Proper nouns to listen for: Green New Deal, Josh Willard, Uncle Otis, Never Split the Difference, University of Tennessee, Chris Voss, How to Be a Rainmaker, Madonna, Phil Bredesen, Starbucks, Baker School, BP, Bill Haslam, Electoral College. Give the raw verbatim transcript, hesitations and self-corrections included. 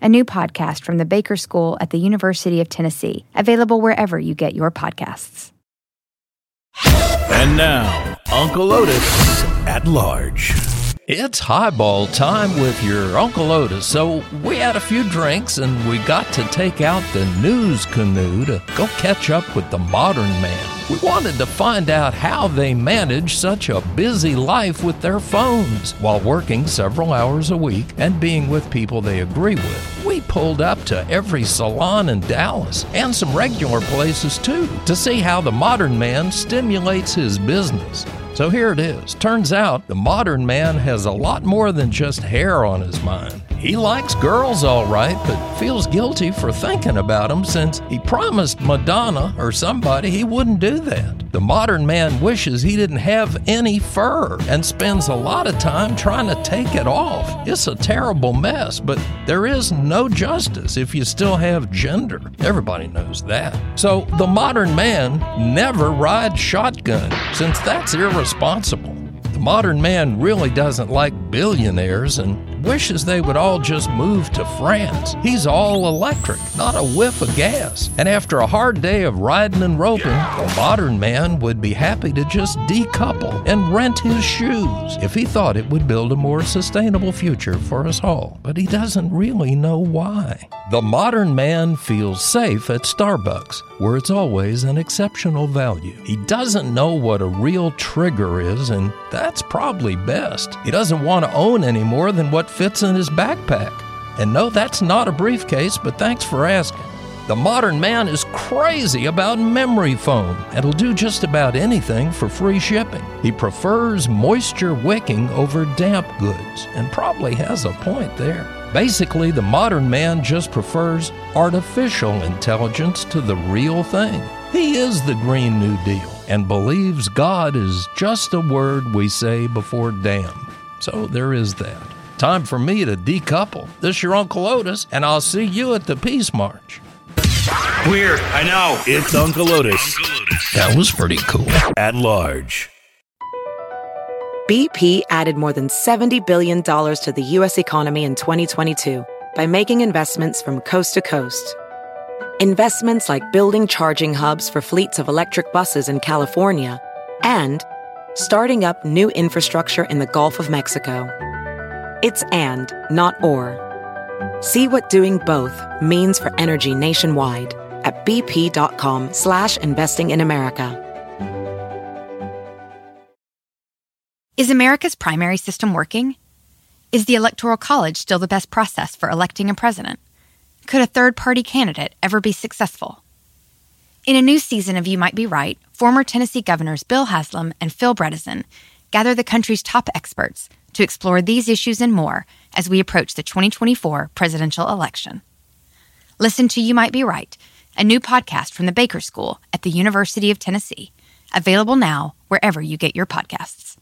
a new podcast from the Baker School at the University of Tennessee, available wherever you get your podcasts. And now, Uncle Otis at large. It's highball time with your Uncle Otis, so we had a few drinks and we got to take out the news canoe to go catch up with the modern man. We wanted to find out how they manage such a busy life with their phones while working several hours a week and being with people they agree with. We pulled up to every salon in Dallas and some regular places too to see how the modern man stimulates his business. So here it is. Turns out the modern man has a lot more than just hair on his mind. He likes girls all right, but feels guilty for thinking about them since he promised Madonna or somebody he wouldn't do that. The modern man wishes he didn't have any fur and spends a lot of time trying to take it off. It's a terrible mess, but there is no justice if you still have gender. Everybody knows that. So the modern man never rides shotgun, since that's irresponsible. The modern man really doesn't like billionaires and wishes they would all just move to France. He's all electric, not a whiff of gas. And after a hard day of riding and roping, the modern man would be happy to just decouple and rent his shoes if he thought it would build a more sustainable future for us all. But he doesn't really know why. The modern man feels safe at Starbucks, where it's always an exceptional value. He doesn't know what a real trigger is, and that's probably best. He doesn't want to own any more than what fits in his backpack. And no, that's not a briefcase, but thanks for asking. The modern man is crazy about memory foam and will do just about anything for free shipping. He prefers moisture wicking over damp goods, and probably has a point there. Basically, the modern man just prefers artificial intelligence to the real thing. He is the Green New Deal and believes God is just a word we say before damn. So there is that. Time for me to decouple. This is your Uncle Otis, and I'll see you at the Peace March. Weird, I know. It's Uncle Otis. Uncle Otis. That was pretty cool. At large. B P added more than seventy billion dollars to the U S economy in twenty twenty-two by making investments from coast to coast. Investments like building charging hubs for fleets of electric buses in California and starting up new infrastructure in the Gulf of Mexico. It's and, not or. See what doing both means for energy nationwide at bp.com slash investing in America. Is America's primary system working? Is the Electoral College still the best process for electing a president? Could a third-party candidate ever be successful? In a new season of You Might Be Right, former Tennessee governors Bill Haslam and Phil Bredesen gather the country's top experts to explore these issues and more as we approach the twenty twenty-four presidential election. Listen to You Might Be Right, a new podcast from the Baker School at the University of Tennessee, available now wherever you get your podcasts.